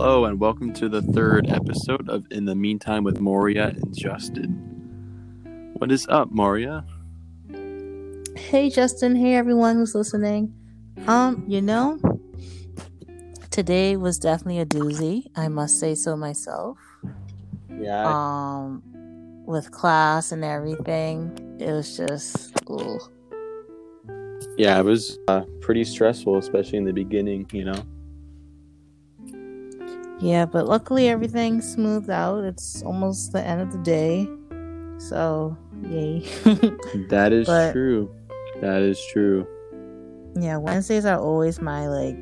Hello and welcome to the third episode of In the Meantime with Moria and Justin. What is up, Moria? Hey, Justin. Hey, everyone who's listening. Today was definitely a doozy. I must say so myself. Yeah. With class and everything, it was just, ugh. Yeah, it was pretty stressful, especially in the beginning, you know? Yeah, but luckily everything smoothed out. It's almost the end of the day. So, yay. That is true. That is true. Yeah, Wednesdays are always my,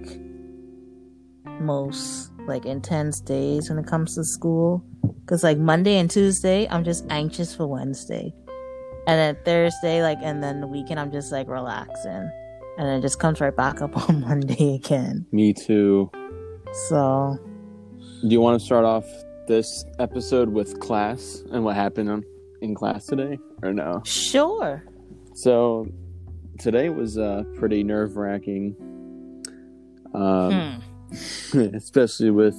most, intense days when it comes to school. Because, Monday and Tuesday, I'm just anxious for Wednesday. And then Thursday, and then the weekend, I'm just, relaxing. And it just comes right back up on Monday again. Me too. So... Do you want to start off this episode with class and what happened in class today, or no? Sure. So, today was pretty nerve-wracking, especially with,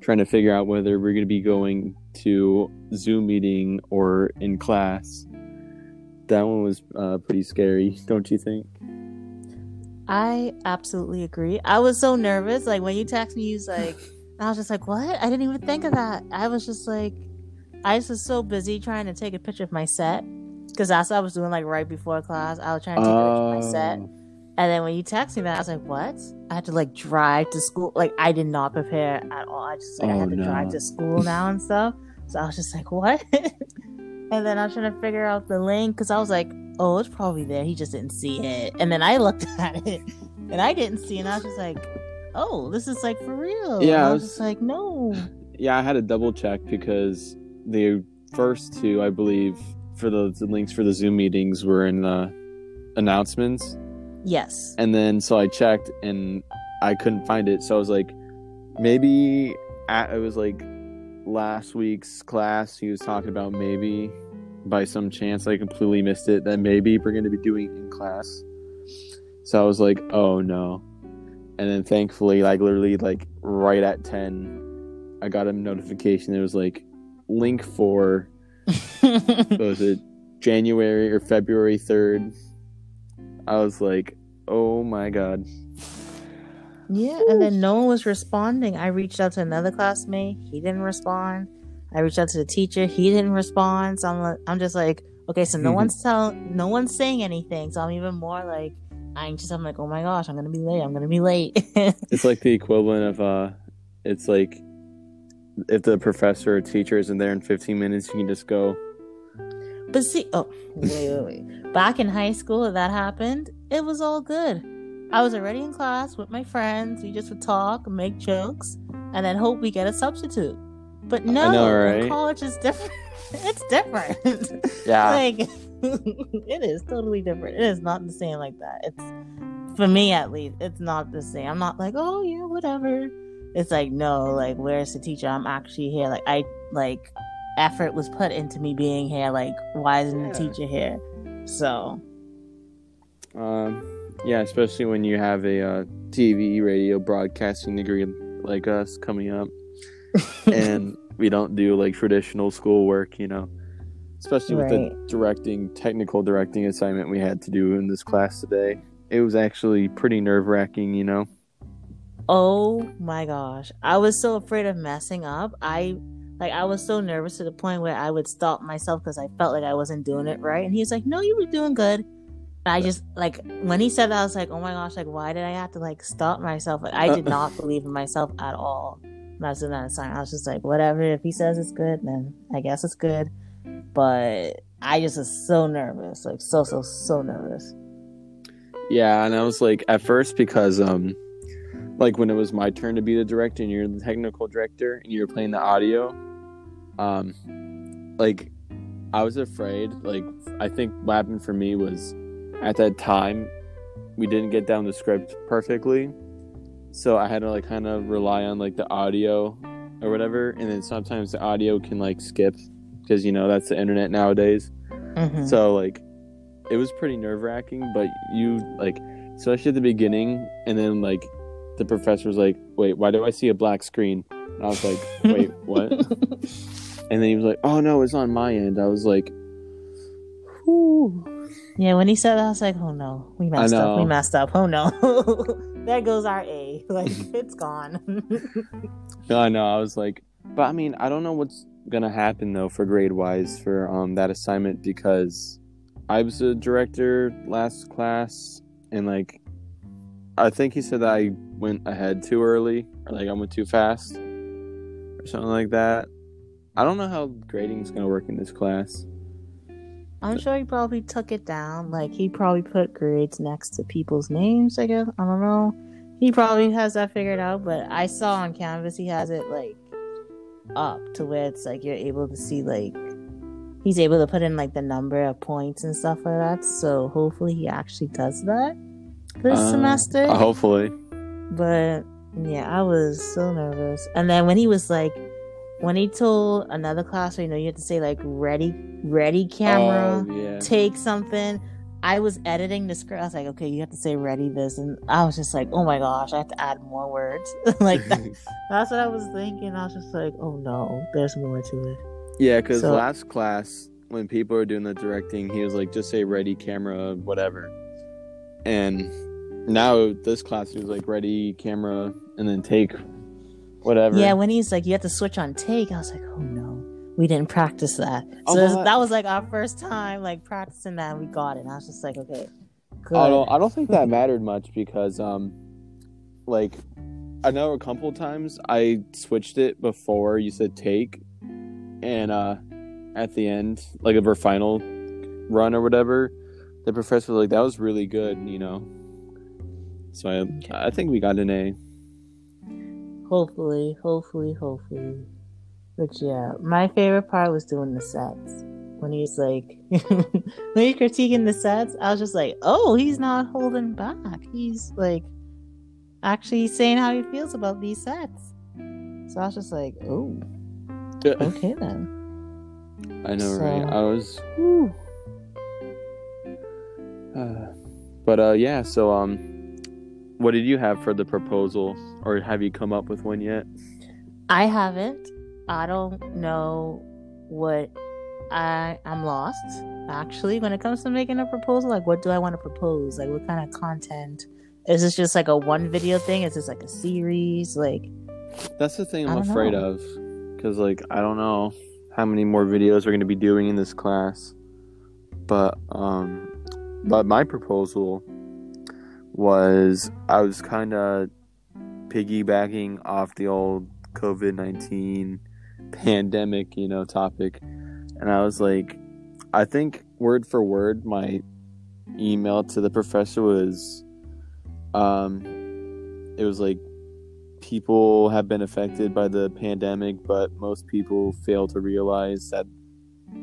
trying to figure out whether we're going to be going to Zoom meeting or in class. That one was pretty scary, don't you think? I absolutely agree. I was so nervous. When you text me, you was like... I was just like, what? I didn't even think of that. I was just I was so busy trying to take a picture of my set. Because that's what I was doing right before class. I was trying to take a picture of my set. And then when you text me that, I was like, what? I had to drive to school. I did not prepare at all. I just drive to school now and stuff. So I was just like, what? And then I was trying to figure out the link. Because I was like, oh, it's probably there. He just didn't see it. And then I looked at it. And I didn't see it. And I was just like... oh, this is for real. Yeah, I was just like, no. Yeah, I had to double check because the first two, I believe, for the links for the Zoom meetings were in the announcements. Yes. And then so I checked and I couldn't find it. So I was like, maybe it was last week's class. He was talking about maybe by some chance I completely missed it. That maybe we're going to be doing in class. So I was like, oh no. And then thankfully, literally, right at 10, I got a notification. It was, link for, was it January or February 3rd? I was like, oh, my God. Yeah, and then no one was responding. I reached out to another classmate. He didn't respond. I reached out to the teacher. He didn't respond. So I'm just like, okay, so no one's saying anything. So I'm even more, I'm like, oh my gosh, I'm gonna be late. It's the equivalent of it's if the professor or teacher isn't there in 15 minutes, you can just go. But see, wait. Back in high school, if that happened, it was all good. I was already in class with my friends. We just would talk, make jokes, and then hope we get a substitute. But no, right? College is different. It's different. Yeah. It is totally different. It is not the same like that. It's, for me at least, it's not the same. I'm not oh yeah, whatever. It's no, where's the teacher? I'm actually here. Effort was put into me being here. Why isn't the teacher here? So. Yeah, especially when you have a TV, radio, broadcasting degree like us coming up. And we don't do traditional schoolwork, Especially with the technical directing assignment we had to do in this class today. It was actually pretty nerve-wracking, Oh my gosh. I was so afraid of messing up. I was so nervous to the point where I would stop myself because I felt I wasn't doing it right. And he was like, no, you were doing good. And I just, when he said that, I was like, oh my gosh, why did I have to, stop myself? I did not believe in myself at all. And I was doing that assignment. I was just like, whatever. If he says it's good, then I guess it's good. But I just was so nervous, so nervous. Yeah, and I was at first because when it was my turn to be the director and you're the technical director and you're playing the audio, I was afraid. I think what happened for me was at that time we didn't get down the script perfectly, so I had to kind of rely on the audio or whatever, and then sometimes the audio can skip. Because, that's the internet nowadays. Mm-hmm. So, it was pretty nerve-wracking. But you, especially at the beginning. And then, the professor was like, wait, why do I see a black screen? And I was like, wait, what? And then he was like, oh, no, it's on my end. I was like, whew. Yeah, when he said that, I was like, oh, no, we messed up. Oh, no. There goes our A. Like, it's gone. I know. I was like, but I mean, I don't know what's going to happen, though, for grade-wise for that assignment, because I was a director last class, and, like, I think he said that I went ahead too early, or, like, I went too fast, or something like that. I don't know how grading's going to work in this class. I'm sure he probably took it down. Like, he probably put grades next to people's names, I guess. I don't know. He probably has that figured out, but I saw on Canvas he has it, like, up to where it's, like, you're able to see, like, he's able to put in, like, the number of points and stuff like that. So hopefully he actually does that this semester. Hopefully. But, yeah, I was so nervous. And then when he was, like, when he told another class, where, you know, you have to say, like, ready camera, take something. I was editing the script. I was like, okay, you have to say ready this. And I was just like, oh, my gosh, I have to add more words. Like, that's what I was thinking. I was just like, oh, no, there's more to it. Yeah, because last class, when people were doing the directing, he was like, just say ready camera, whatever. And now this class, he was like, ready camera, and then take whatever. Yeah, when he's like, you have to switch on take, I was like, oh no, we didn't practice that. That was like our first time like practicing that, and we got it. And I was just like, okay, good. I don't think that mattered much because like I know a couple times I switched it before you said take, and at the end, like of our final run or whatever, the professor was like, that was really good, you know. So I think we got an A. Hopefully. But yeah, my favorite part was doing the sets. When he's like, when he's critiquing the sets, I was just like, oh, he's not holding back. He's like, actually saying how he feels about these sets. So I was just like, oh, okay then. I know, so, right? I was, whew. Yeah, so, what did you have for the proposal, or have you come up with one yet? I haven't. I don't know what I'm lost, actually, when it comes to making a proposal. Like, what do I want to propose? Like, what kind of content? Is this just like a one video thing? Is this like a series? Like, that's the thing I'm afraid of, because like I don't know how many more videos we're going to be doing in this class. But my proposal was, I was kind of piggybacking off the old COVID-19 pandemic, you know, topic. And I was like, I think word for word, my email to the professor was, it was like, people have been affected by the pandemic, but most people fail to realize that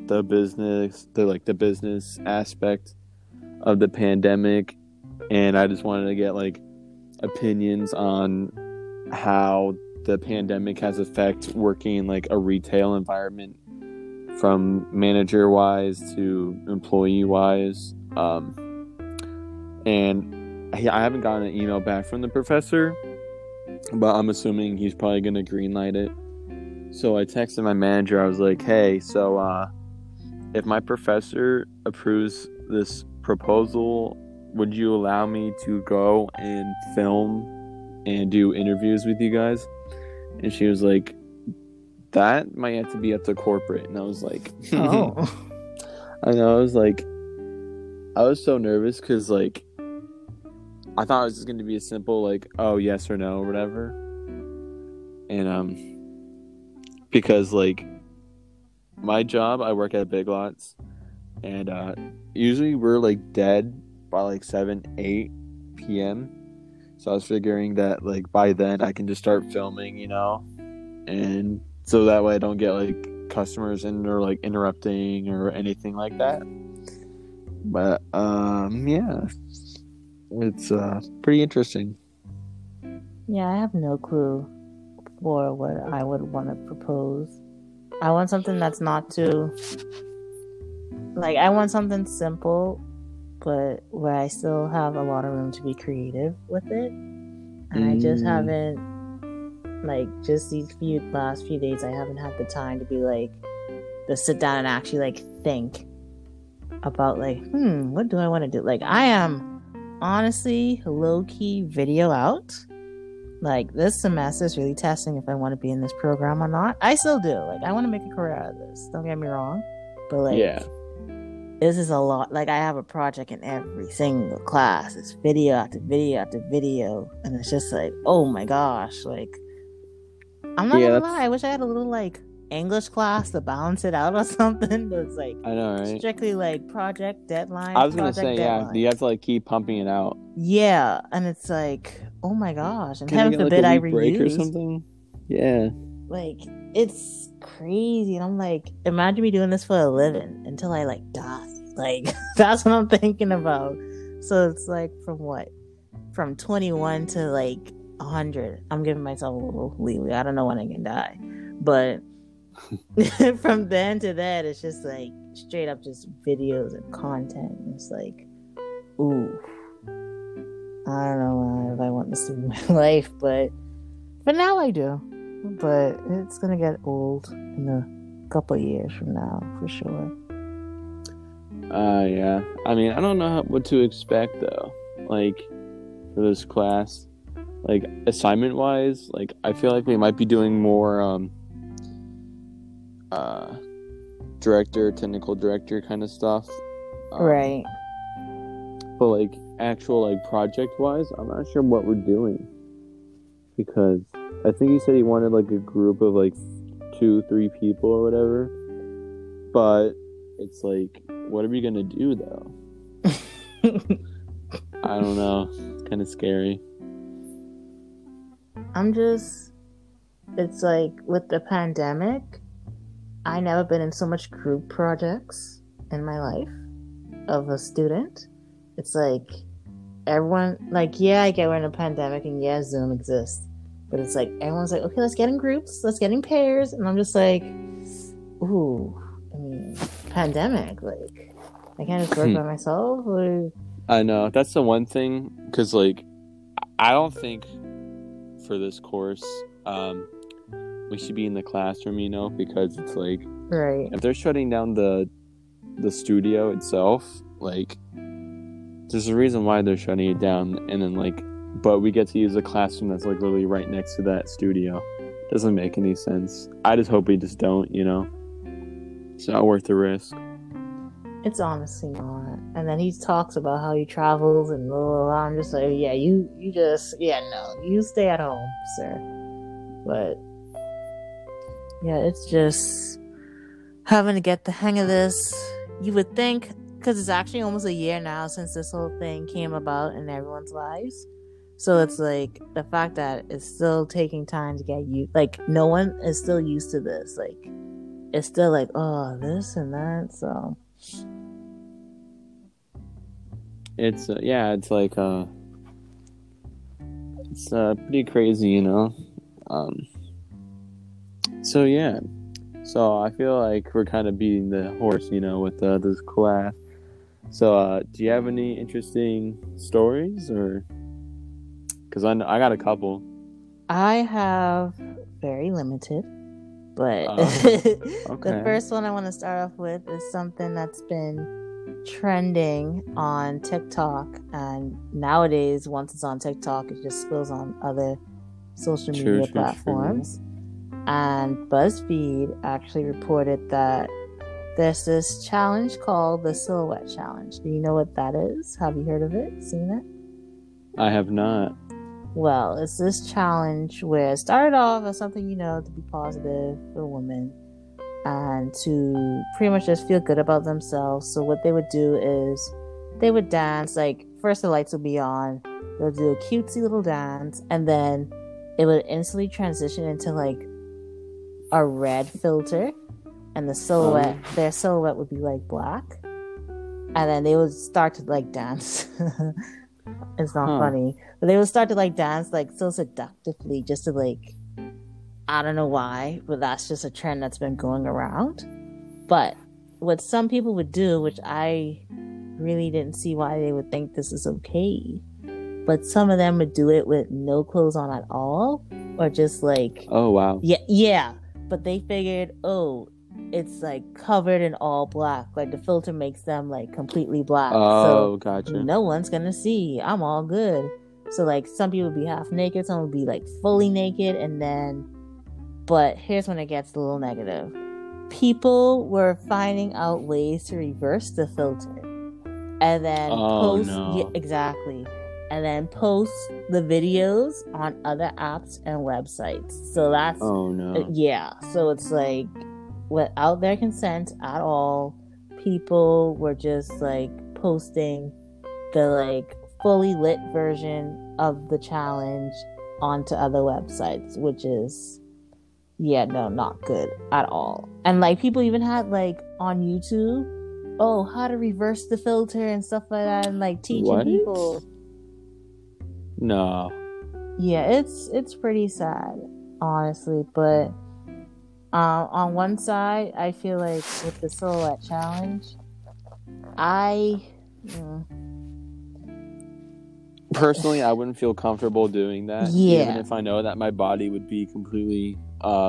the business aspect of the pandemic. And I just wanted to get, like, opinions on how the pandemic has affected working in, like, a retail environment, from manager-wise to employee-wise. And I haven't gotten an email back from the professor, but I'm assuming he's probably going to greenlight it. So I texted my manager. I was like, hey, so if my professor approves this proposal, would you allow me to go and film and do interviews with you guys? And she was like, that might have to be up to corporate. And I was like, oh. I know. I was like, I was so nervous because, like, I thought it was just going to be a simple, like, oh, yes or no or whatever. And because, like, my job, I work at Big Lots. And usually we're, like, dead by like 7-8 p.m. So I was figuring that, like, by then I can just start filming, you know, and so that way I don't get, like, customers in or, like, interrupting or anything like that. But yeah, it's pretty interesting. Yeah, I have no clue for what I would want to propose. I want something that's not too, like, I want something simple, but where I still have a lot of room to be creative with it. And I just haven't, like, just these last few days, I haven't had the time to be like, to sit down and actually like think about like, what do I want to do? Like, I am honestly low-key video out. Like, this semester is really testing if I want to be in this program or not. I still do. Like, I want to make a career out of this. Don't get me wrong. But like, this is a lot. Like, I have a project in every single class. It's video after video after video. And it's just like, oh my gosh. Like, I'm not gonna lie. I wish I had a little like English class to balance it out or something. But it's like, I know, right? Strictly like project deadline. I was gonna say, yeah, you have to like keep pumping it out. Yeah, and it's like, oh my gosh, and heaven forbid I reuse or something. Yeah, like it's crazy, and I'm like, imagine me doing this for a living until I like die. Like that's what I'm thinking about. So it's like from 21 to like 100. I'm giving myself a little leeway. I don't know when I can die, but. From then to then, it's just like straight up just videos and content. It's like, ooh, I don't know if I want this in my life, but now I do. But it's gonna get old in a couple years from now for sure. Yeah. I mean, I don't know what to expect though. Like for this class, like assignment wise, like I feel like we might be doing more. Technical director kind of stuff. Right. But like actual like project wise, I'm not sure what we're doing, because I think he said he wanted like a group of like 2-3 people or whatever, but it's like, what are we gonna do though? I don't know, it's kind of scary. It's like with the pandemic, I never been in so much group projects in my life of a student. It's like everyone, like, yeah, I get we're in a pandemic and yeah, Zoom exists, but it's like everyone's like, okay, let's get in groups, let's get in pairs, and I'm just like, ooh, I mean, pandemic, like, I can't just work by myself. Or... I know that's the one thing, because like, I don't think for this course, we should be in the classroom, you know, because it's like, right, if they're shutting down the studio itself, like there's a reason why they're shutting it down. And then like, but we get to use a classroom that's like literally right next to that studio. Doesn't make any sense. I just hope we just don't, you know. It's not worth the risk. It's honestly not. And then he talks about how he travels and blah blah blah. I'm just like, yeah, you just, yeah, no, you stay at home, sir. But yeah, it's just having to get the hang of this. You would think, because it's actually almost a year now since this whole thing came about in everyone's lives. So it's like the fact that it's still taking time to get used. Like, no one is still used to this. Like, it's still like, oh, this and that. So it's yeah, it's like it's pretty crazy, you know. So yeah, so I feel like we're kind of beating the horse, you know, with this class. So do you have any interesting stories, or? Because I got a couple. I have very limited, but okay. The first one I want to start off with is something that's been trending on TikTok, and nowadays, once it's on TikTok, it just spills on other social media platforms. True. And Buzzfeed actually reported that there's this challenge called the Silhouette Challenge. Do you know what that is? Have you heard of it? Seen it? I have not. Well, it's this challenge where it started off as something, you know, to be positive for women and to pretty much just feel good about themselves. So what they would do is they would dance. Like, first the lights would be on. They'll do a cutesy little dance. And then it would instantly transition into, like, a red filter, and the silhouette, their silhouette would be like black, and then they would start to like dance. It's not funny, but they would start to like dance like so seductively, just to like, I don't know why, but that's just a trend that's been going around. But what some people would do, which I really didn't see why they would think this is okay, but some of them would do it with no clothes on at all, or just like, oh wow, yeah. But they figured, oh, it's like covered in all black, like the filter makes them like completely black. Oh, so gotcha. No one's gonna see. I'm all good. So like some people would be half naked, some would be like fully naked, and then. But here's when it gets a little negative. People were finding out ways to reverse the filter, and then exactly, and then post the videos on other apps and websites. So that's So it's like, without their consent at all, people were just like posting the like fully lit version of the challenge onto other websites, which is not good at all. And like people even had like on YouTube, how to reverse the filter and stuff like that, and like teaching people. No. Yeah, it's pretty sad, honestly. But on one side, I feel like with the Silhouette Challenge, personally, I wouldn't feel comfortable doing that. Yeah. Even if I know that my body would be completely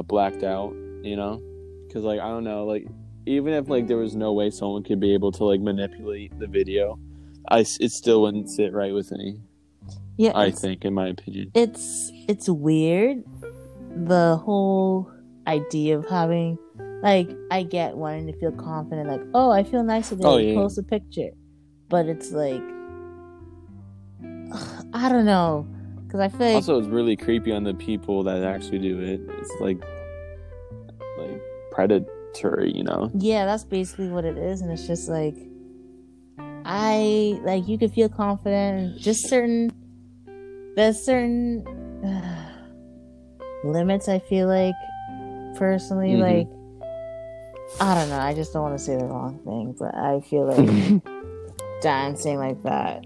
blacked out, you know? Because, like, I don't know, like, even if, like, there was no way someone could be able to, like, manipulate the video, it still wouldn't sit right with me. Yeah. I think, in my opinion. It's weird. The whole idea of having, like, I get wanting to feel confident, like, oh, I feel nice today. Post a picture. But it's like, I don't know, because I feel like also it's really creepy on the people that actually do it. It's like predatory, you know? Yeah, that's basically what it is, and it's just like you could feel confident. Just there's certain limits. I feel like personally, like I don't know. I just don't want to say the wrong thing, but I feel like dancing like that.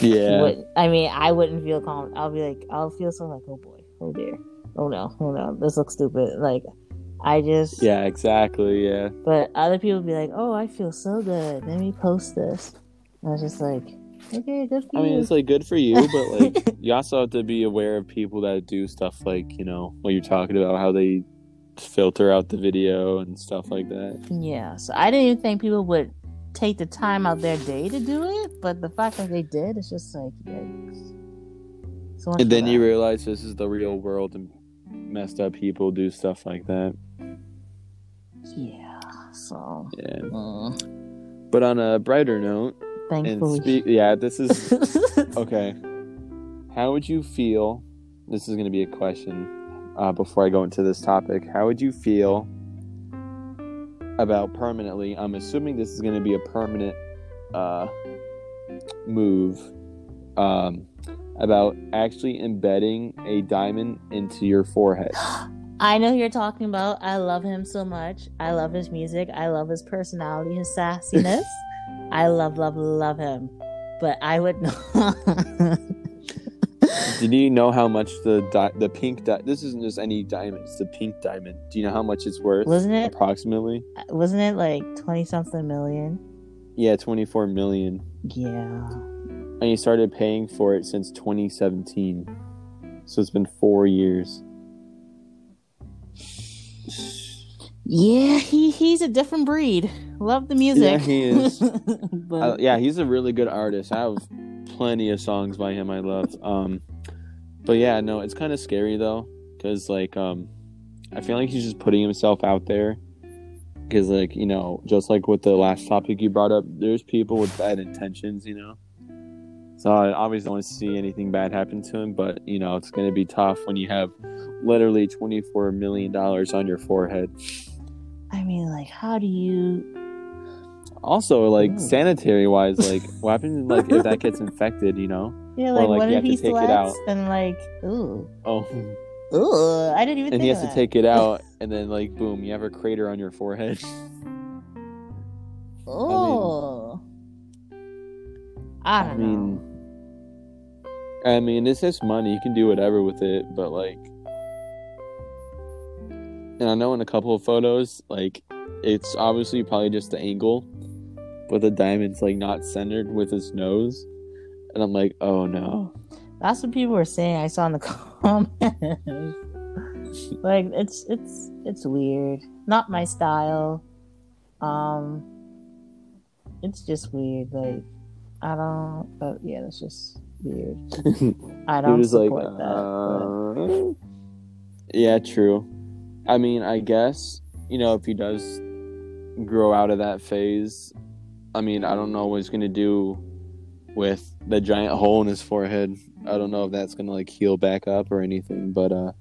Yeah. I wouldn't feel calm. I'll feel so like, oh boy, oh dear, oh no, this looks stupid. Like, I just. Yeah, exactly. Yeah. But other people be like, oh, I feel so good. Let me post this. And I was just like, okay, good for you. It's like good for you, but like, you also have to be aware of people that do stuff like, you know, what you're talking about, how they filter out the video and stuff like that. Yeah. So I didn't even think people would take the time out their day to do it, but the fact that they did, it's just like, yikes. So and then you realize this is the real world and messed up people do stuff like that. Yeah, so. Yeah. But on a brighter note. Thankfully. Okay. How would you feel, this is going to be a question before I go into this topic, how would you feel about permanently, I'm assuming this is going to be a permanent move, about actually embedding a diamond into your forehead? I know who you're talking about. I love him so much. I love his music. I love his personality, his sassiness. I love him. But I would not. Do you know how much the pink diamond... This isn't just any diamond. It's the pink diamond. Do you know how much it's worth? Approximately? Wasn't it like 20-something million? Yeah, 24 million. Yeah. And he started paying for it since 2017. So it's been 4 years. Yeah, he's a different breed. Love the music. Yeah, he is. He's a really good artist. I have plenty of songs by him I love. But yeah, no, it's kind of scary though, because like I feel like he's just putting himself out there, because like, you know, just like with the last topic you brought up, there's people with bad intentions, you know. So I obviously don't want to see anything bad happen to him, but you know, it's going to be tough when you have literally $24 million on your forehead. I mean, like, how do you? Also, like, sanitary wise, like, what happens like if that gets infected, you know? Yeah, like, or, like what you if have he to take sweats it out. And like, ooh. Oh. Ooh, I didn't even and think of that. And he has to take it out, and then like, boom, you have a crater on your forehead. Oh. I don't know. It's his money. He can do whatever with it, but like, and I know in a couple of photos, like, it's obviously probably just the angle, but the diamond's like not centered with his nose, and I'm like, oh no. That's what people were saying. I saw in the comments. Like, it's weird. Not my style. It's just weird. Like, I don't. But yeah, that's just weird. I don't support like, that. But... Yeah, true. I mean, I guess you know if he does grow out of that phase. I mean, I don't know what he's gonna do with the giant hole in his forehead. I don't know if that's gonna like heal back up or anything. But I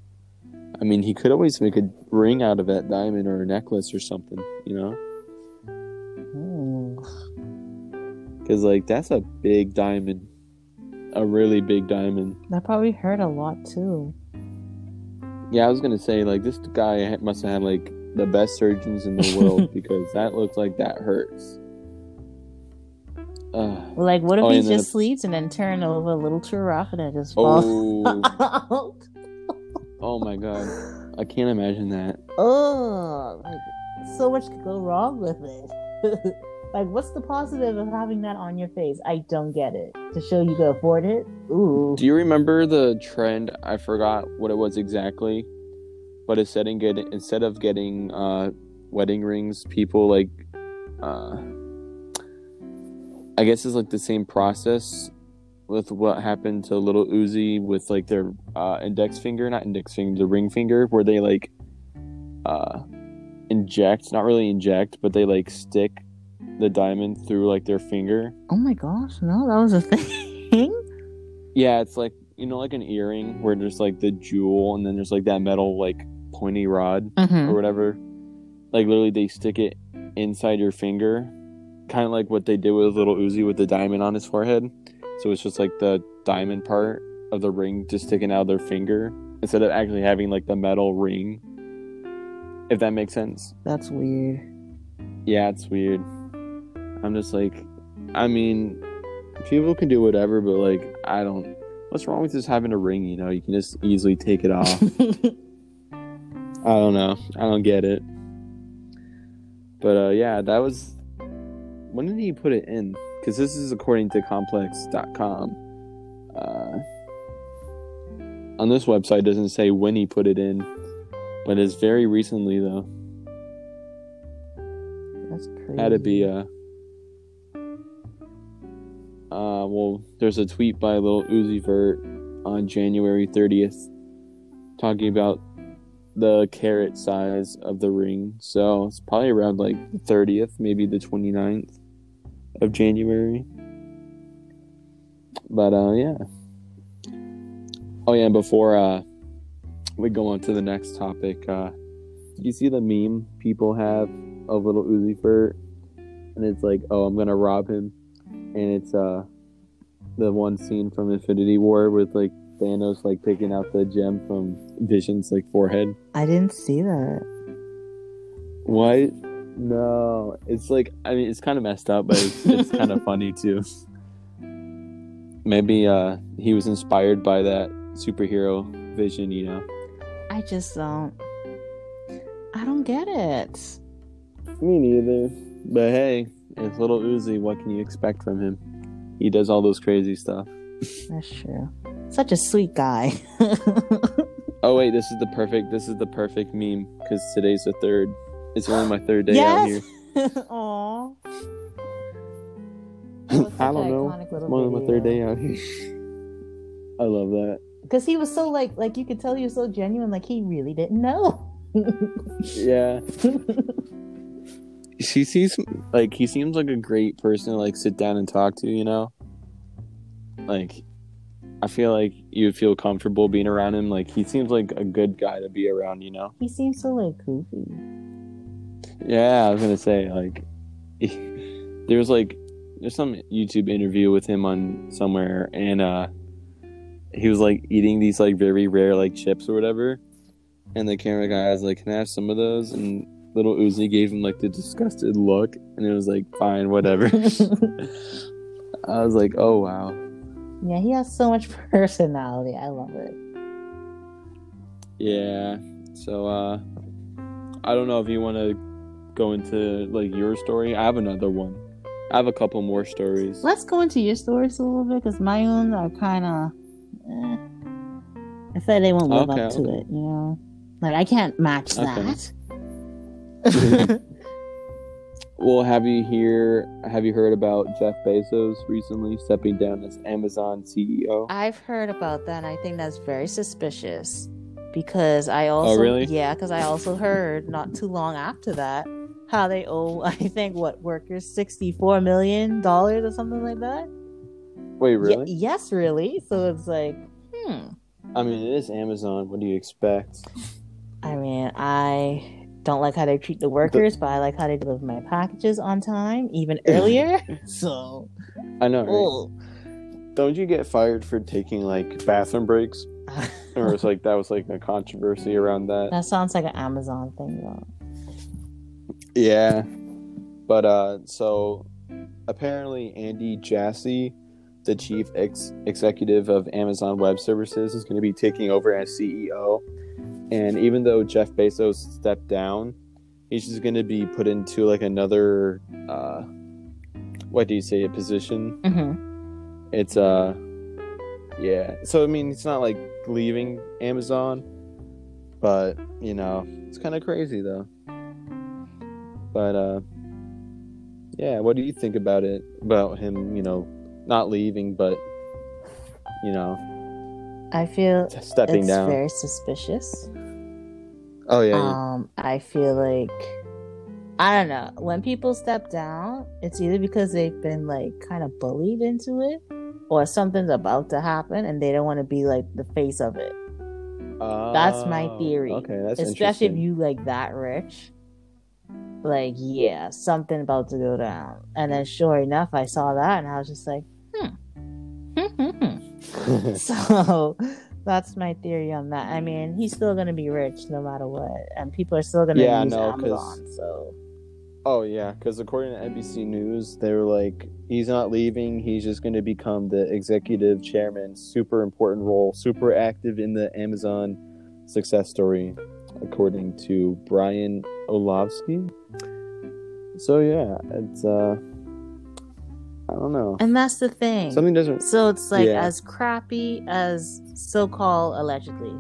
mean, he could always make a ring out of that diamond or a necklace or something. You know. Because, like, that's a big diamond. A really big diamond. That probably hurt a lot, too. Yeah, I was going to say, like, this guy must have had, like, the best surgeons in the world. Because that looks like that hurts. Like, what if he just sleeps and then turn over a little too rough and it just falls out? Oh, my God. I can't imagine that. Oh, like, so much could go wrong with it. Like, what's the positive of having that on your face? I don't get it. To show you can afford it? Ooh. Do you remember the trend? I forgot what it was exactly. But instead of getting wedding rings, people, like... I guess it's, like, the same process with what happened to Lil Uzi with, like, their the ring finger, where they, like, but they, like, stick... the diamond through like their finger. Oh my gosh, no, that was a thing. Yeah, it's like, you know, like an earring where there's like the jewel and then there's like that metal like pointy rod or whatever. Like literally they stick it inside your finger, kind of like what they did with Lil Uzi with the diamond on his forehead. So it's just like the diamond part of the ring just sticking out of their finger instead of actually having like the metal ring, if that makes sense. That's weird. Yeah, it's weird. I'm just like, I mean, people can do whatever, but like, I don't. What's wrong with just having a ring? You know, you can just easily take it off. I don't know. I don't get it. But yeah, that was. When did he put it in? Because this is according to Complex.com. On this website, it doesn't say when he put it in, but it's very recently though. That's crazy. Had to be a. Well, there's a tweet by Lil Uzi Vert on January 30th talking about the carat size of the ring. So it's probably around like the 30th, maybe the 29th of January. But yeah. Oh yeah, and before we go on to the next topic, did you see the meme people have of Lil Uzi Vert? And it's like, oh, I'm gonna rob him. And it's the one scene from Infinity War with like Thanos like picking out the gem from Vision's like forehead. I didn't see that. What? No, it's like, I mean, it's kind of messed up, but it's kind of funny too. Maybe he was inspired by that superhero Vision, you know. I just don't. I don't get it. Me neither. But hey. It's Lil Uzi. What can you expect from him? He does all those crazy stuff. That's true. Such a sweet guy. Oh wait, this is the perfect meme because today's the 3rd. It's only my 3rd day out here. Aww. I don't know. I'm only my 3rd day out here. I love that. Because he was so like you could tell he was so genuine. Like he really didn't know. Yeah. He seems like a great person to, like, sit down and talk to, you know? Like, I feel like you'd feel comfortable being around him. Like, he seems like a good guy to be around, you know? He seems so, like, goofy. Yeah, I was gonna say, like, there's some YouTube interview with him on somewhere, and, he was, like, eating these, like, very rare, like, chips or whatever, and the camera guy was like, can I have some of those? And Lil Uzi gave him like the disgusted look, and it was like, fine, whatever. I was like, oh wow. Yeah, he has so much personality. I love it. Yeah. So I don't know if you want to go into like your story. I have another one. I have a couple more stories. Let's go into your stories a little bit because my own are kind of I feel like they won't live up to it, you know? Like, I can't match that. Well, have you heard about Jeff Bezos recently stepping down as Amazon CEO? I've heard about that, and I think that's very suspicious because I also because I also heard not too long after that how they owe, I think, what, workers $64 million or something like that. Wait, really? Yes, really. So it's like, I mean, it is Amazon. What do you expect? I mean, I don't like how they treat the workers, but I like how they deliver my packages on time, even earlier. So I know, right? Don't you get fired for taking like bathroom breaks? Or it's like that was like a controversy around that. That sounds like an Amazon thing, though. Yeah, but so apparently Andy Jassy, the chief executive of Amazon Web Services, is going to be taking over as CEO. And even though Jeff Bezos stepped down, he's just going to be put into like another, a position. Mm-hmm. It's, yeah. So, I mean, it's not like leaving Amazon, but, you know, it's kind of crazy though. But, yeah, what do you think about it? About him, you know, not leaving, but, you know. I feel stepping down. It's very suspicious. Oh, yeah. I feel like, I don't know. When people step down, it's either because they've been, like, kind of bullied into it, or something's about to happen, and they don't want to be, like, the face of it. That's my theory. Okay, that's interesting. Especially if you, like, that rich. Like, yeah, something about to go down. And then, sure enough, I saw that, and I was just like, So that's my theory on that. I mean, he's still gonna be rich no matter what, and people are still gonna use Amazon. So, because according to NBC News, they were like, he's not leaving. He's just gonna become the executive chairman. Super important role. Super active in the Amazon success story, according to Brian Olavsky. So yeah, it's I don't know. And that's the thing. Something doesn't... So it's like as crappy as so-called allegedly.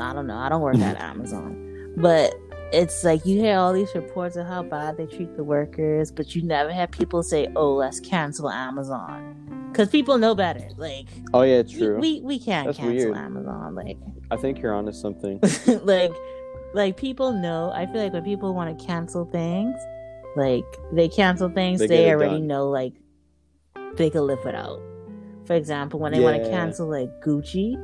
I don't know. I don't work at Amazon. But it's like you hear all these reports of how bad they treat the workers, but you never have people say, oh, let's cancel Amazon. Because people know better. Like... Oh, yeah, true. We can't that's cancel weird. Amazon. Like... I think you're onto something. like, people know. I feel like when people want to cancel things, like, they cancel things, they already know, like, they could live it out. For example, when they want to cancel like Gucci,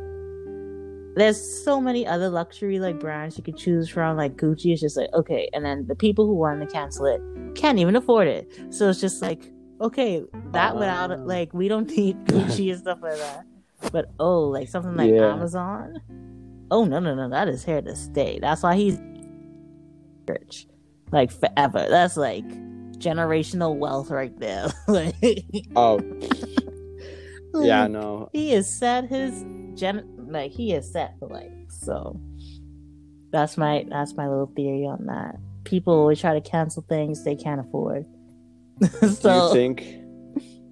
there's so many other luxury like brands you could choose from. Like Gucci is just like, okay, and then the people who want to cancel it can't even afford it. So it's just like, okay, that without like we don't need Gucci and stuff like that. But like something like Amazon. Oh no, that is here to stay. That's why he's rich, like forever. That's like generational wealth right there. Like, yeah, no, he is set he is set for life. So that's my little theory on that. People always try to cancel things they can't afford. So, do you think,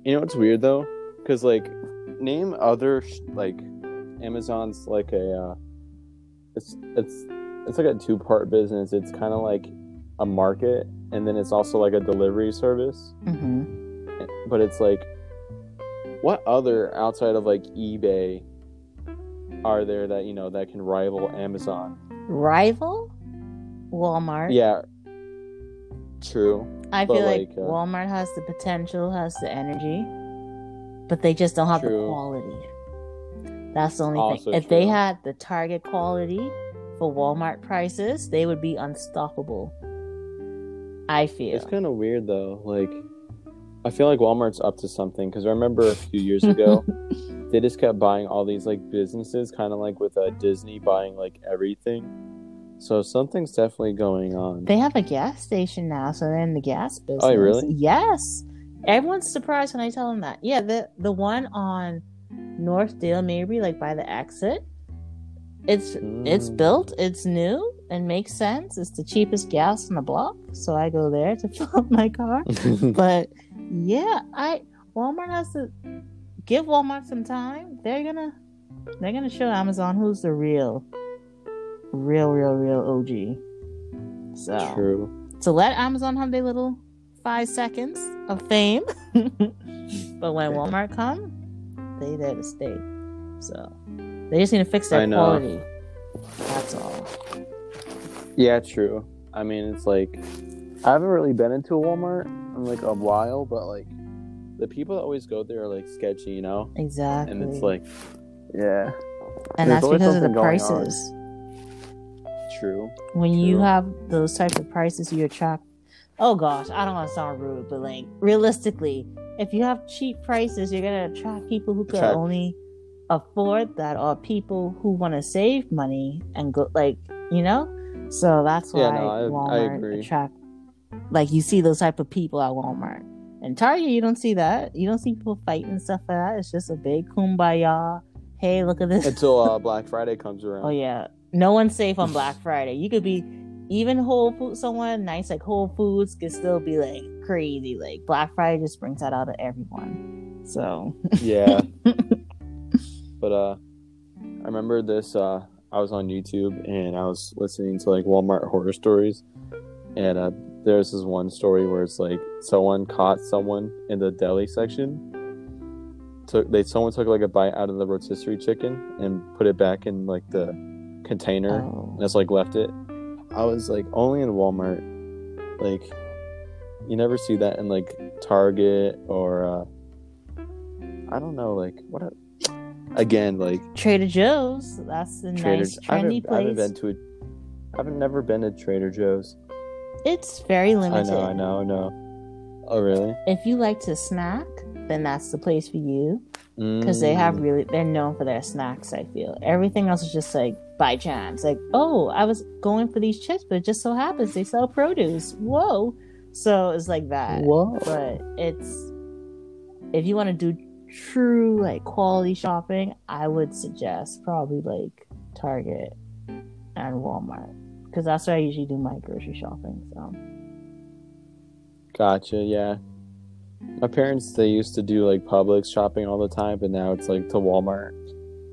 you know, it's weird though, because like name other like Amazon's like a it's like a two-part business. It's kind of like a market, and then it's also like a delivery service. Mm-hmm. But it's like, what other outside of like eBay are there that you know that can rival Amazon? Rival? Walmart. Yeah. True. I feel like Walmart has the potential, has the energy, but they just don't have the quality. That's the only thing. If they had the Target quality for Walmart prices, they would be unstoppable. I feel. It's kind of weird though. Like, I feel like Walmart's up to something because I remember a few years ago, they just kept buying all these like businesses, kind of like with Disney buying like everything. So something's definitely going on. They have a gas station now, so they're in the gas business. Oh, really? Yes. Everyone's surprised when I tell them that. Yeah, the one on Northdale, maybe like by the exit. It's built. It's new. And makes sense. It's the cheapest gas on the block, so I go there to fill up my car. But yeah, Walmart has to give Walmart some time. They're gonna They're going to show Amazon who's the real OG. So, true. So let Amazon have their little 5 seconds of fame. But when Walmart come, they there to stay. So they just need to fix their quality. That's all. Yeah, true. I mean, it's like, I haven't really been into a Walmart in like a while, but like the people that always go there are like sketchy, you know? Exactly. And it's like, yeah. And that's because of the prices. True. When you have those types of prices, you attract. Oh gosh, I don't want to sound rude, but like realistically, if you have cheap prices, you're gonna attract people who can only afford that, or people who want to save money and go, like, you know. So that's why Walmart attract. Like, you see those type of people at Walmart and Target. You don't see that. You don't see people fighting stuff like that. It's just a big kumbaya. Hey, look at this. Until Black Friday comes around. Oh yeah, no one's safe on Black Friday. You could be. Even Whole Foods, someone nice like Whole Foods could still be like crazy. Like Black Friday just brings that out of everyone. So yeah. But I remember this. I was on YouTube and I was listening to like Walmart horror stories, and there's this one story where it's like someone caught someone in the deli section. Someone took like a bite out of the rotisserie chicken and put it back in like the container. Oh. And that's like left it. I was like, only in Walmart, like, you never see that in like Target or I don't know, like what? Again, like Trader Joe's. That's a nice trendy place. I've never been to Trader Joe's. It's very limited. I know. Oh really? If you like to snack, then that's the place for you, because they're known for their snacks. I feel everything else is just like. By chance, like, oh, I was going for these chips, but it just so happens they sell produce. Whoa. So it's like that. Whoa. But it's, if you want to do true like quality shopping, I would suggest probably like Target and Walmart, because that's where I usually do my grocery shopping. So gotcha. Yeah, my parents, they used to do like Publix shopping all the time, but now it's like to Walmart.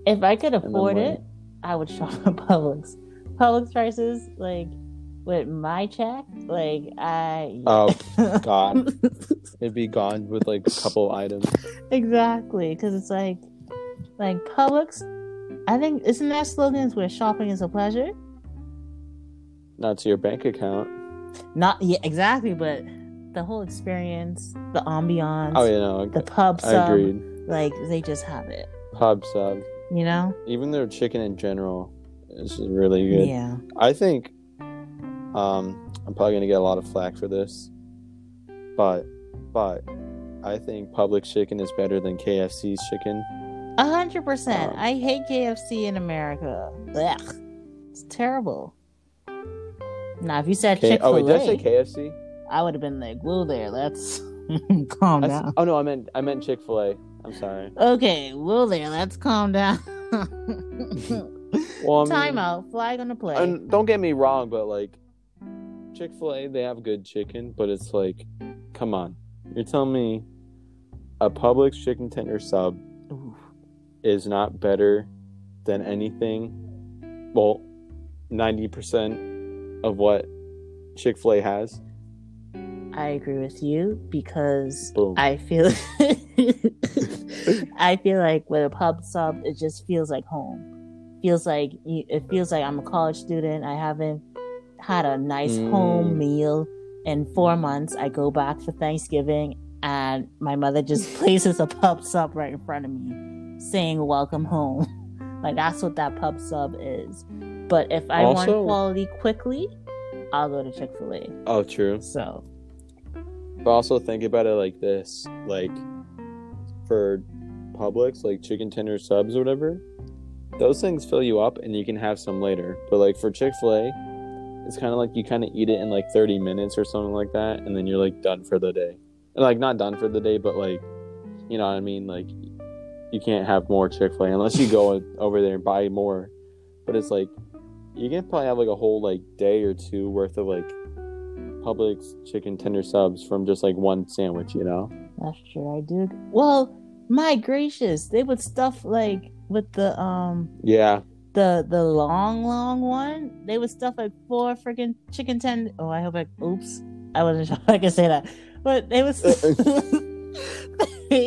If I could afford it, I would shop at Publix. Publix prices, like, with my check, like, oh, God. It'd be gone with, like, a couple items. Exactly, because it's like, Publix, I think, isn't their slogans where shopping is a pleasure? Not to your bank account. Not, yeah, exactly, but the whole experience, the ambiance, the pub sub, agreed. Like, they just have it. Pub sub. You know, even their chicken in general is really good. Yeah, I think I'm probably gonna get a lot of flack for this, but I think Publix chicken is better than KFC's chicken. 100%. I hate KFC in America. Ugh, it's terrible. Now, if you said Chick-fil-A, did I say KFC? I would have been like, "Whoa, there, let's calm down." Oh no, I meant Chick-fil-A. I'm sorry. Okay, well there, let's calm down. Well, timeout, flag on the play. Don't get me wrong, but like Chick-fil-A, they have good chicken, but it's like, come on. You're telling me a Publix chicken tender sub is not better than anything, well, 90% of what Chick-fil-A has? I agree with you, because boom. I feel like with a pub sub, it just feels like home. It feels like I'm a college student. I haven't had a nice home meal in 4 months. I go back for Thanksgiving, and my mother just places a pub sub right in front of me, saying "Welcome home." Like, that's what that pub sub is. But if I want quality quickly, I'll go to Chick-fil-A. Oh, true. So. But also think about it like this, like for Publix, like chicken tender subs or whatever, those things fill you up and you can have some later. But like for Chick-fil-A, it's kind of like you kind of eat it in like 30 minutes or something like that, and then you're like done for the day. And like, not done for the day, but like, you know what I mean? Like, you can't have more Chick-fil-A unless you go over there and buy more. But it's like, you can probably have like a whole like day or two worth of like Publix chicken tender subs from just like one sandwich, you know? That's true, I do. Well, my gracious, they would stuff like with the the long one. They would stuff like four freaking chicken tenders. Oh, I hope I wasn't sure I could say that, but they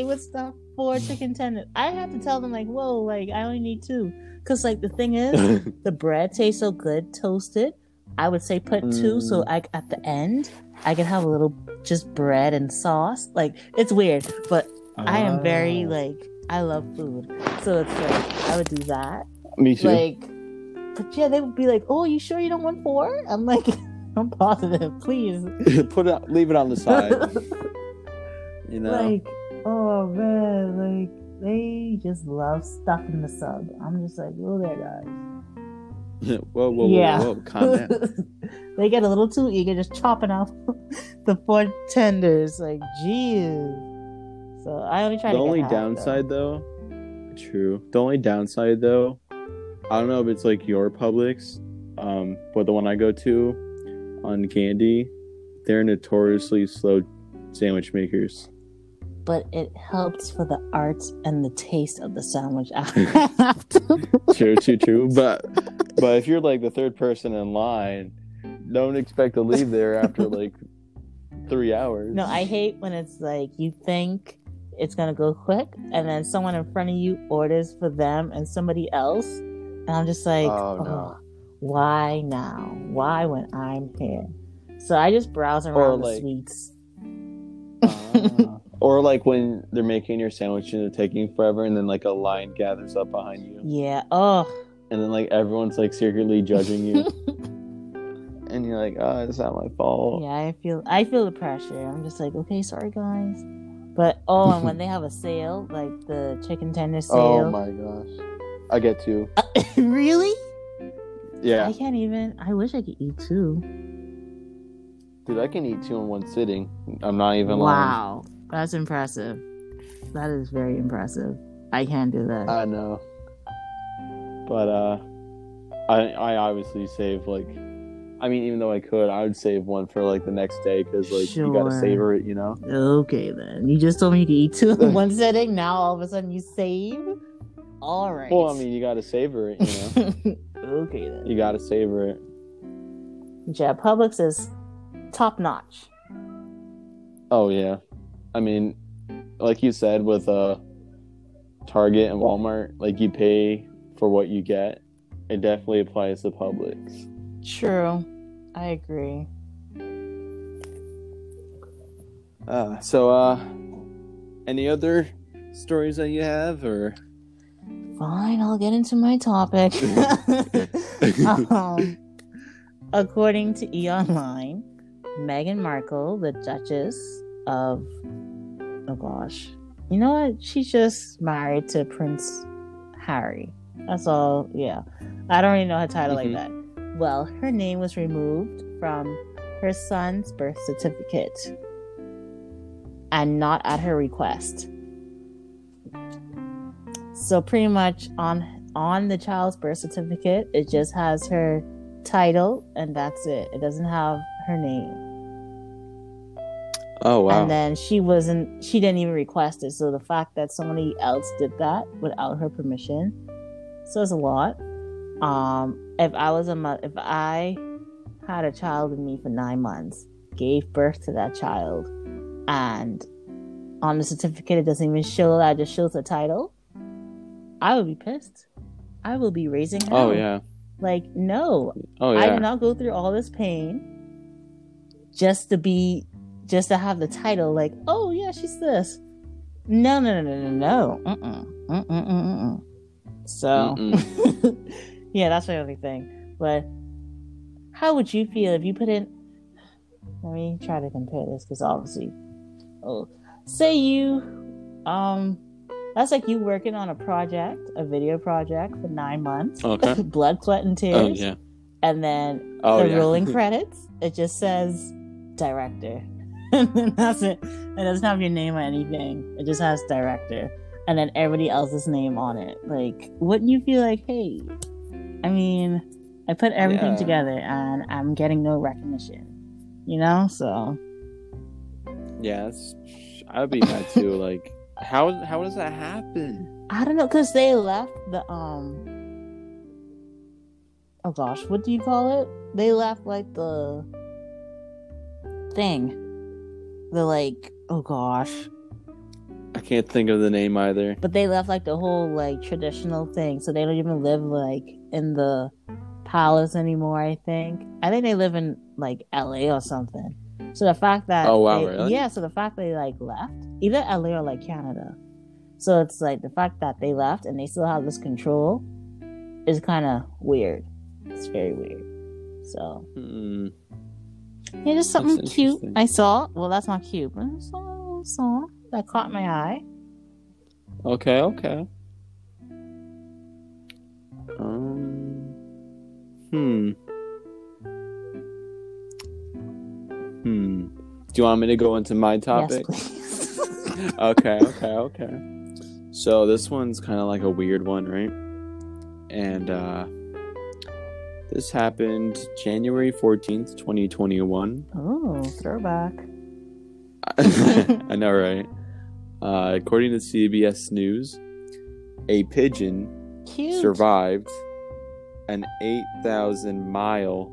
would stuff four chicken tenders. I had to tell them like, whoa, like I only need two, because like the thing is, the bread tastes so good toasted. I would say put two, so at the end I can have a little just bread and sauce. Like it's weird, but I am very I love food, so it's I would do that. Me too. But yeah, they would be like, "Oh, you sure you don't want four?" I'm like, "I'm positive, please." Leave it on the side. You know, oh man, they just love stuffing the sub. I'm just like, "Whoa there, guys." Whoa, calm down. They get a little too eager, just chopping off the four tenders. Like, geez. So I only try to. The only downside, though. True. The only downside, though. I don't know if it's like your Publix, but the one I go to on Gandhi, they're notoriously slow sandwich makers. But it helps for the art and the taste of the sandwich after. True. But if you're like the third person in line, don't expect to leave there after like 3 hours. No, I hate when it's like you think it's gonna go quick, and then someone in front of you orders for them and somebody else. And I'm just like, no. Why now? Why when I'm here? So I just browse around the sweets. Or like when they're making your sandwich and they're taking forever, and then like a line gathers up behind you. Yeah. Oh. And then like everyone's like secretly judging you, and you're like, oh, it's not my fault. Yeah, I feel the pressure. I'm just like, okay, sorry guys, but and when they have a sale, like the chicken tender sale. Oh my gosh. I get two. Really? Yeah. I wish I could eat two. Dude, I can eat two in one sitting. I'm not even lying. Wow. That's impressive. That is very impressive. I can't do that. I know. But, I obviously save, even though I could, I would save one for, the next day, because, you gotta savor it, you know? Okay, then. You just told me you could eat two in one sitting. Now, all of a sudden, you save? All right. Well, you gotta savor it, you know. Okay then. You gotta savor it. Yeah, Publix is top notch. Oh yeah, like you said with Target and Walmart, you pay for what you get. It definitely applies to Publix. True, I agree. So, any other stories that you have, or? Fine, I'll get into my topic. According to E! Online, Meghan Markle, the Duchess of... Oh, gosh. You know what? She's just married to Prince Harry. That's all. Yeah. I don't even know her title like that. Well, her name was removed from her son's birth certificate. And not at her request. So pretty much on the child's birth certificate, it just has her title and that's it. It doesn't have her name. Oh wow! And then she didn't even request it. So the fact that somebody else did that without her permission says a lot. If I was if I had a child with me for 9 months, gave birth to that child, and on the certificate it doesn't even show that; it just shows the title. I would be pissed. I will be raising hell. Oh, yeah. No. Oh, yeah. I did not go through all this pain just to have the title. Oh, yeah, she's this. No. Mm-mm. So, yeah, that's my only thing. But how would you feel if you put in... Let me try to compare this, because obviously... Oh, say you... That's you working on a video project for 9 months. Okay. Blood, sweat, and tears. Oh, yeah. And then the rolling credits. It just says director. And that's it. It doesn't have your name or anything. It just has director. And then everybody else's name on it. Wouldn't you feel hey, I put everything together and I'm getting no recognition. You know? So. Yes. I would be mad too. How does that happen? I don't know, because they left the oh gosh, what do you call it? They left like the thing. The like, oh gosh, I can't think of the name either. But they left like the whole like traditional thing, so they don't even live like in the palace anymore. I think they live in like LA or something. So the fact that really? Yeah, so the fact that they like left either LA or like Canada. So it's like the fact that they left and they still have this control is kind of weird. It's very weird. So yeah, just something cute I saw. Well, that's not cute, but I saw a little song that caught my eye. Okay. Do you want me to go into my topic? Yes, please. Okay. So this one's kind of like a weird one, right? And this happened January 14th, 2021. Oh, throwback. I know, right? According to CBS News, a pigeon survived an 8,000-mile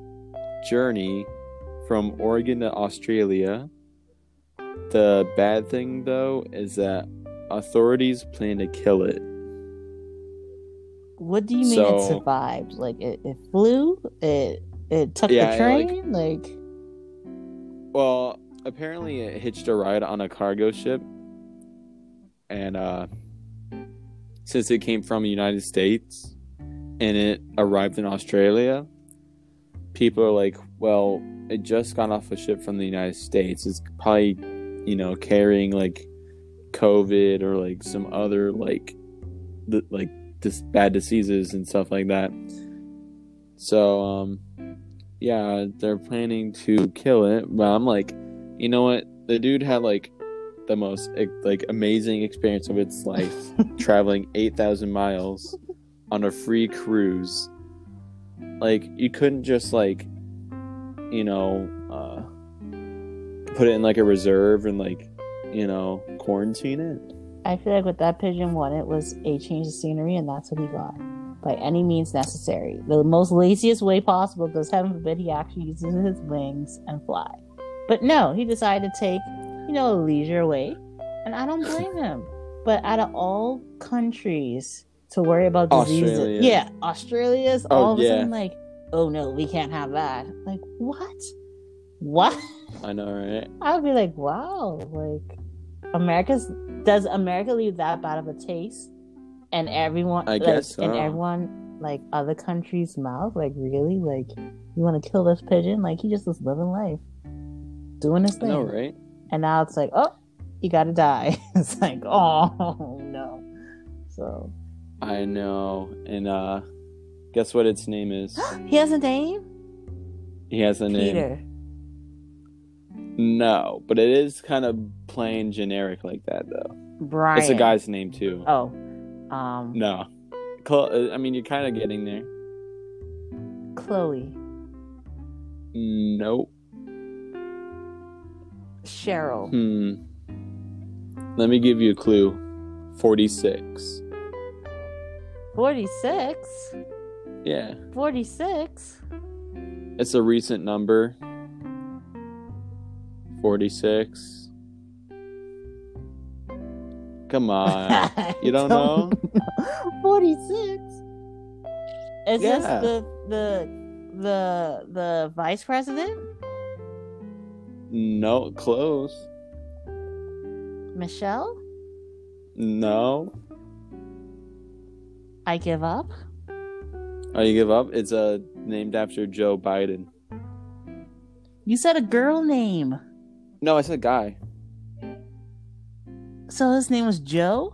journey from Oregon to Australia. The bad thing, though, is that authorities plan to kill it. What do you mean it survived? Like, it flew? It took the train? Like... Well, apparently it hitched a ride on a cargo ship. And since it came from the United States and it arrived in Australia, people are like, well, it just got off a ship from the United States. It's probably, carrying, like, COVID or, like, some other, like bad diseases and stuff like that. So, yeah, they're planning to kill it. But I'm like, you know what? The dude had, like, the most, like, amazing experience of its life traveling 8,000 miles on a free cruise. Like, you couldn't just, like... put it in like a reserve and like, quarantine it. I feel like what that pigeon wanted was a change of scenery, and that's what he got by any means necessary. The most laziest way possible, because heaven forbid he actually uses his wings and fly. But no, he decided to take, a leisure way, and I don't blame him. But out of all countries to worry about diseases, Australia's all of a sudden like, oh no, we can't have that. Like, what? I know, right? I would be like, wow, like, does America leave that bad of a taste? And everyone, I guess so. And everyone, like, other countries' mouth, like, really? Like, you want to kill this pigeon? Like, he just was living life, doing his thing. I know, right? And now it's like, oh, you gotta die. It's like, oh no. So. I know, and guess what its name is? He has a name? He has a name. Peter. No, but it is kind of plain generic like that, though. Brian. It's a guy's name, too. Oh. No. I mean, you're kind of getting there. Chloe. Nope. Cheryl. Let me give you a clue. 46. 46? Yeah. 46? It's a recent number. 46. Come on. You don't know? 46? Is this the vice president? No, close. Michelle? No. I give up? Oh, you give up? It's named after Joe Biden. You said a girl name. No, I said guy. So his name was Joe?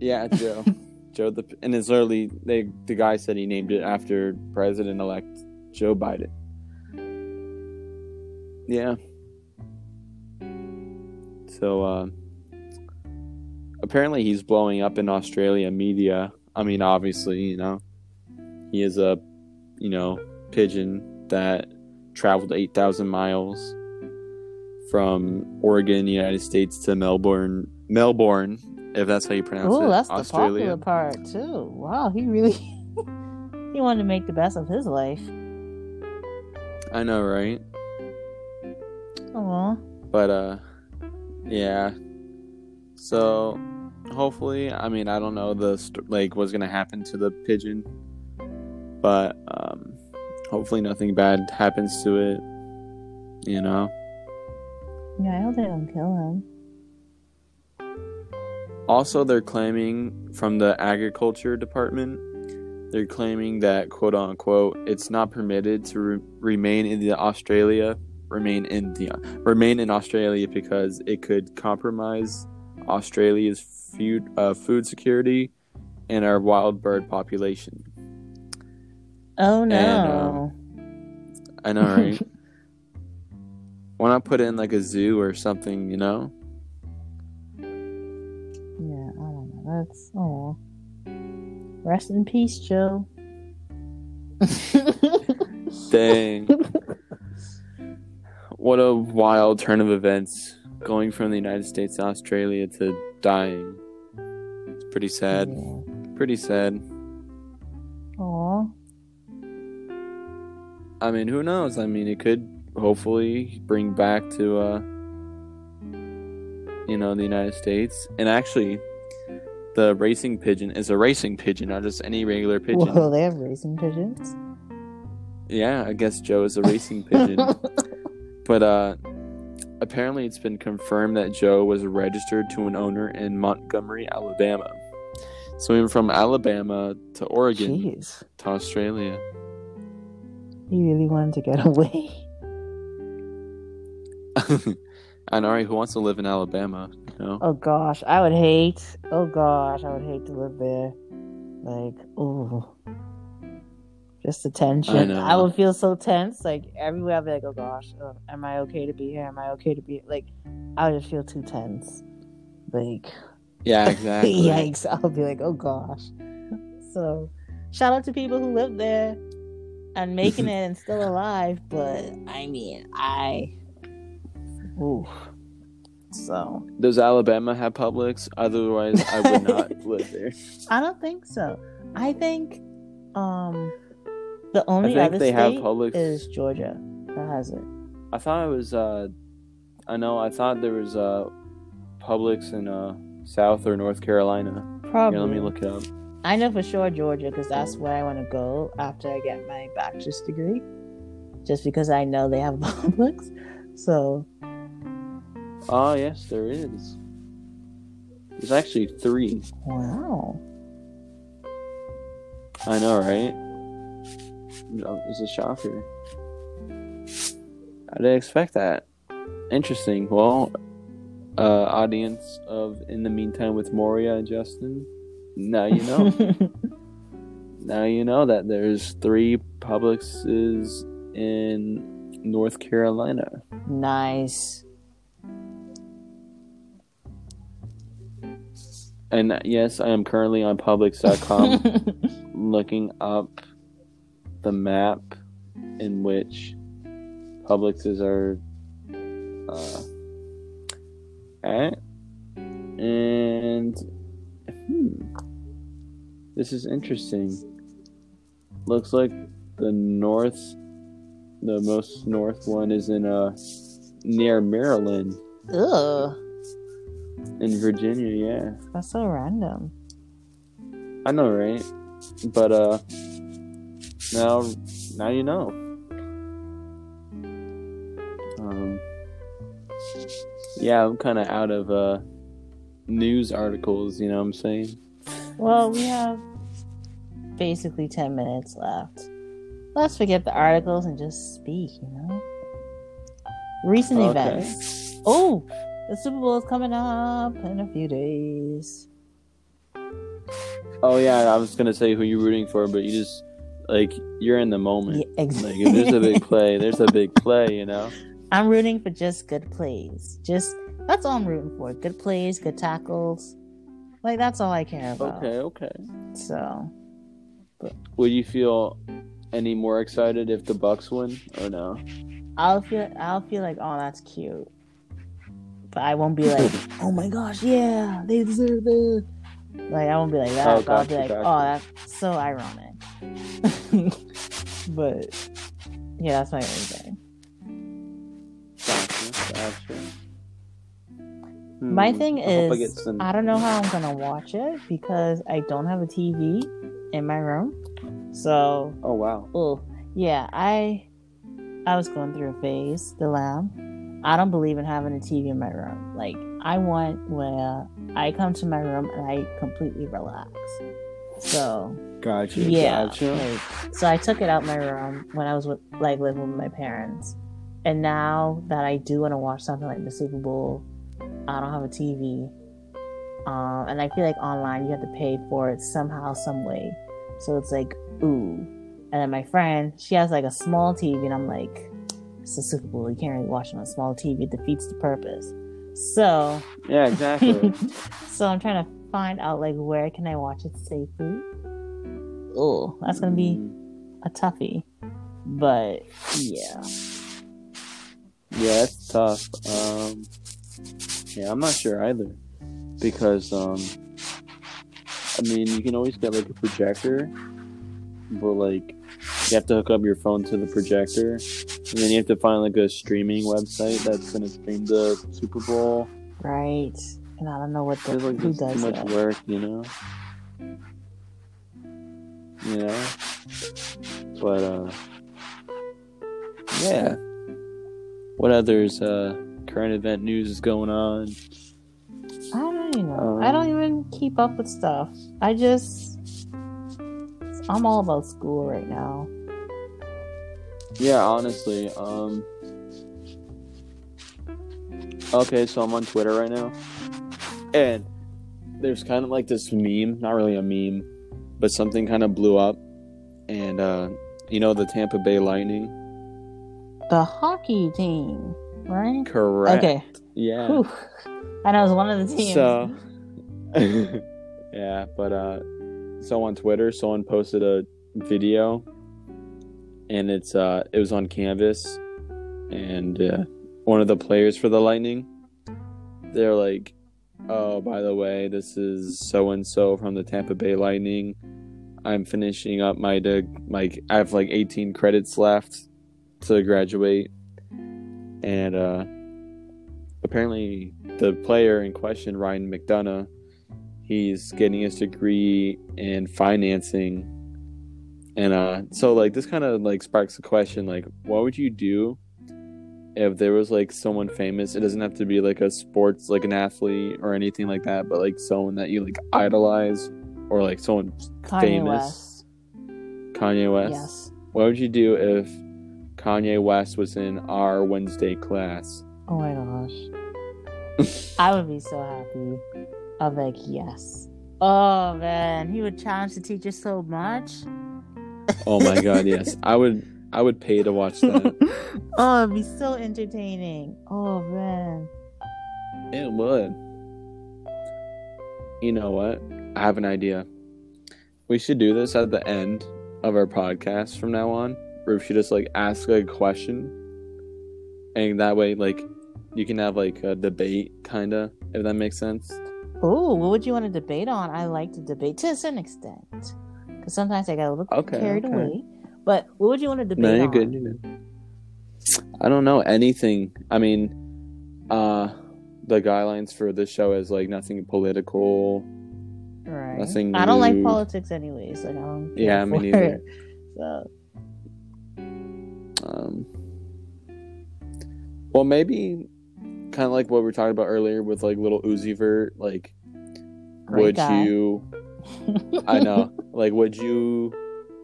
Yeah, Joe. Joe the... And it's literally... The guy said he named it after President-elect Joe Biden. Yeah. So, apparently he's blowing up in Australia media. I mean, obviously, He is a, pigeon that traveled 8,000 miles from Oregon, United States, to Melbourne, Melbourne, if that's how you pronounce it. Oh, that's Australia. The popular part too. Wow, he really he wanted to make the best of his life. I know, right? Aw. But yeah. So hopefully, I mean, I don't know what's gonna happen to the pigeon, but hopefully nothing bad happens to it. You know. Yeah, I hope they don't kill him. Also, they're claiming from the agriculture department, they're claiming that, quote unquote, it's not permitted to remain in Australia because it could compromise Australia's food security and our wild bird population. Oh no! And, I know, right? Why not put it in like a zoo or something? You know. That's oh, rest in peace, Joe. Dang, what a wild turn of events! Going from the United States to Australia to dying. It's pretty sad. Yeah. Pretty sad. Aw. I mean, who knows? I mean, it could hopefully bring back to the United States, and actually. The racing pigeon is a racing pigeon, not just any regular pigeon. Whoa, they have racing pigeons? Yeah, I guess Joe is a racing pigeon. But apparently it's been confirmed that Joe was registered to an owner in Montgomery, Alabama. So even from Alabama to Oregon to Australia. He really wanted to get away. And Ari, who wants to live in Alabama? No. Oh gosh, I would hate to live there. Like, ooh. Just the tension. I would feel so tense. Like, everywhere I'd be like, oh gosh, am I okay to be here? Like, I would just feel too tense. Like, yeah, exactly. Yikes. I would be like, oh gosh. So, shout out to people who live there and making it and still alive. But, I mean, ooh. So does Alabama have Publix? Otherwise, I would not live there. I don't think so. I think the only other state is Georgia that has it. I thought it was. I thought there was Publix in South or North Carolina. Probably. Here, let me look it up. I know for sure Georgia because that's where I want to go after I get my bachelor's degree. Just because I know they have Publix, so. Oh, yes, there is. There's actually 3. Wow. I know, right? It's a shocker. I didn't expect that. Interesting. Well, audience of In the Meantime with Moria and Justin, now you know. Now you know that there's 3 Publixes in North Carolina. Nice. And yes, I am currently on Publix.com looking up the map in which Publixes are at. And this is interesting. Looks like the most north one is in near Maryland. Ugh. In Virginia, yeah. That's so random. I know, right? But, now you know. Yeah, I'm kind of out of, news articles, you know what I'm saying? Well, we have basically 10 minutes left. Let's forget the articles and just speak, you know? Recent events. Oh! The Super Bowl is coming up in a few days. Oh, yeah, I was going to say who you're rooting for, but you just, like, you're in the moment. Yeah, exactly. Like, if there's a big play, you know? I'm rooting for just good plays. That's all I'm rooting for. Good plays, good tackles. Like, that's all I care about. Okay. So. But will you feel any more excited if the Bucks win, or no? I'll feel like, oh, that's cute. But I won't be like, oh my gosh, yeah, they deserve it. Like, I won't be like that. Oh, but I'll be like, oh, that's so ironic. But yeah, that's my only thing. Gotcha. My thing is, I don't know how I'm gonna watch it because I don't have a TV in my room. So, oh wow, oh yeah, I was going through a phase, the lab. I don't believe in having a TV in my room. Like, I want where I come to my room and I completely relax. So, gotcha. Yeah. Gotcha. Like, so I took it out my room when I was with, like, living with my parents, and now that I do want to watch something like the Super Bowl, I don't have a TV, and I feel like online you have to pay for it somehow, some way. So it's like, ooh. And then my friend, she has like a small TV, and I'm like, it's the Super Bowl. You can't really watch it on a small TV. It defeats the purpose. So yeah, exactly. So I'm trying to find out like where can I watch it safely. Oh, that's gonna be a toughie. But yeah, yeah, it's tough. Yeah, I'm not sure either, because I mean, you can always get like a projector, but like you have to hook up your phone to the projector, and then you have to find like a streaming website that's gonna stream the Super Bowl. Right, and I don't know what the like, who does too much work, you know. You know, but yeah. What others? Current event news is going on. I don't even know. I don't even keep up with stuff. I'm all about school right now. Yeah, honestly. Okay, so I'm on Twitter right now, and there's kind of like this meme, not really a meme, but something kind of blew up, and you know, the Tampa Bay Lightning, the hockey team. Right? Correct. Okay. Yeah. Whew. And I was one of the teams. So, yeah, but so on Twitter, someone posted a video, and it was on Canvas, and one of the players for the Lightning, they're like, "Oh, by the way, this is so and so from the Tampa Bay Lightning. I'm finishing up my I have like 18 credits left to graduate." And apparently the player in question, Ryan McDonough, he's getting his degree in financing. And so like this kind of like sparks the question, like, what would you do if there was like someone famous? It doesn't have to be like a sports, like an athlete or anything like that, but like someone that you like idolize, or like someone famous. Kanye West. Yes. What would you do if Kanye West was in our Wednesday class? Oh my gosh. I would be so happy. I'd be like, yes. Oh man, he would challenge the teacher so much. Oh my god, yes. I would pay to watch that. Oh, it'd be so entertaining. Oh man. It would. You know what? I have an idea. We should do this at the end of our podcast from now on. Or if you just like ask a question, and that way like you can have like a debate, kind of, if that makes sense. Oh, what would you want to debate on? I like to debate to a certain extent, because sometimes I got a little carried away. But what would you want to debate on? I don't know, anything. I mean, the guidelines for this show is like nothing political, right? Nothing. I don't like politics anyways. Like, I don't care me neither. So. Well, maybe kind of like what we were talking about earlier with like Lil Uzi Vert, like, you? I know, like, would you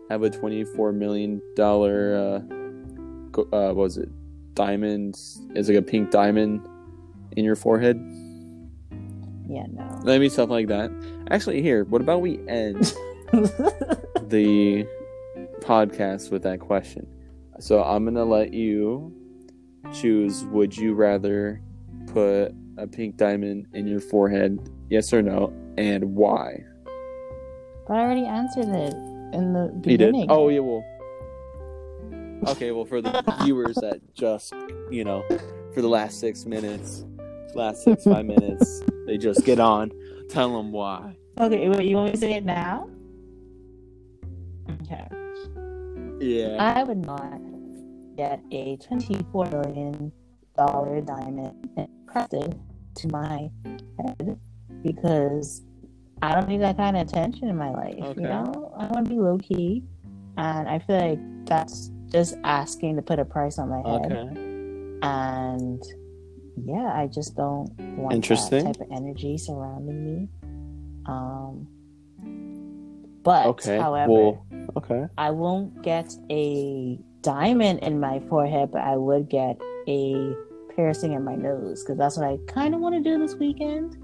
have a $24 million what was it, diamond? It's like a pink diamond in your forehead. Yeah, no. Maybe stuff like that. Actually, here, what about we end the podcast with that question? So I'm going to let you choose, would you rather put a pink diamond in your forehead, yes or no, and why? But I already answered it in the beginning. You did? Oh, yeah, well. Okay, well, for the viewers that just, you know, for the last 6 minutes last 5 minutes, they just get on. Tell them why. Okay, wait, you want me to say it now? Okay. Yeah. I would not get a $24 million diamond encrusted to my head because I don't need that kind of attention in my life. Okay. You know, I want to be low key, and I feel like that's just asking to put a price on my head. Okay. And yeah, I just don't want that type of energy surrounding me. But however, I won't get a diamond in my forehead, but I would get a piercing in my nose because that's what I kind of want to do this weekend.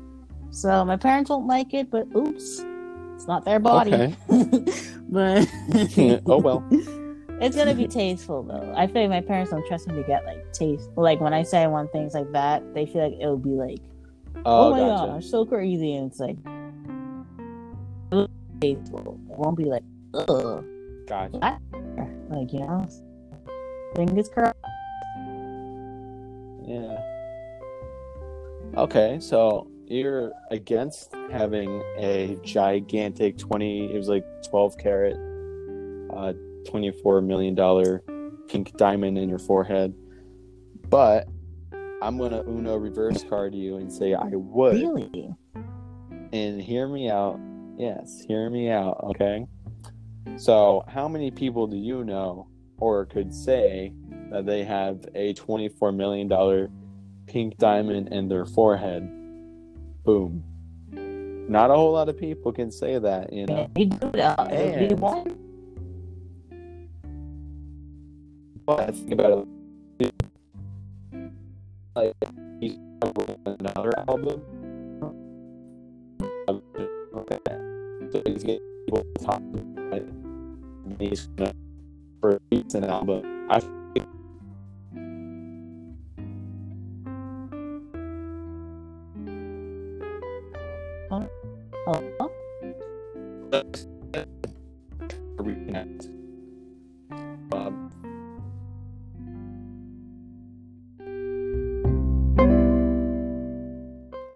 So my parents won't like it, but oops, it's not their body. Okay. But oh well. It's gonna be tasteful though. I feel like my parents don't trust me to get like taste. Like when I say I want things like that, they feel like it'll be like, oh my gosh, so crazy, and it's like tasteful. It won't be like, ugh, gotcha. Like, you know, fingers crossed. Yeah. Okay, so you're against having a gigantic It was like 12-carat. 24 million dollar pink diamond in your forehead, but I'm gonna Uno reverse card you and say I would. Really? And hear me out. Yes, hear me out. Okay, so how many people do you know or could say that they have a $24 million pink diamond in their forehead? Boom. Not a whole lot of people can say that, you know. And but think about it, like another album. So he's getting people to talk about it. He's gonna release an album. I think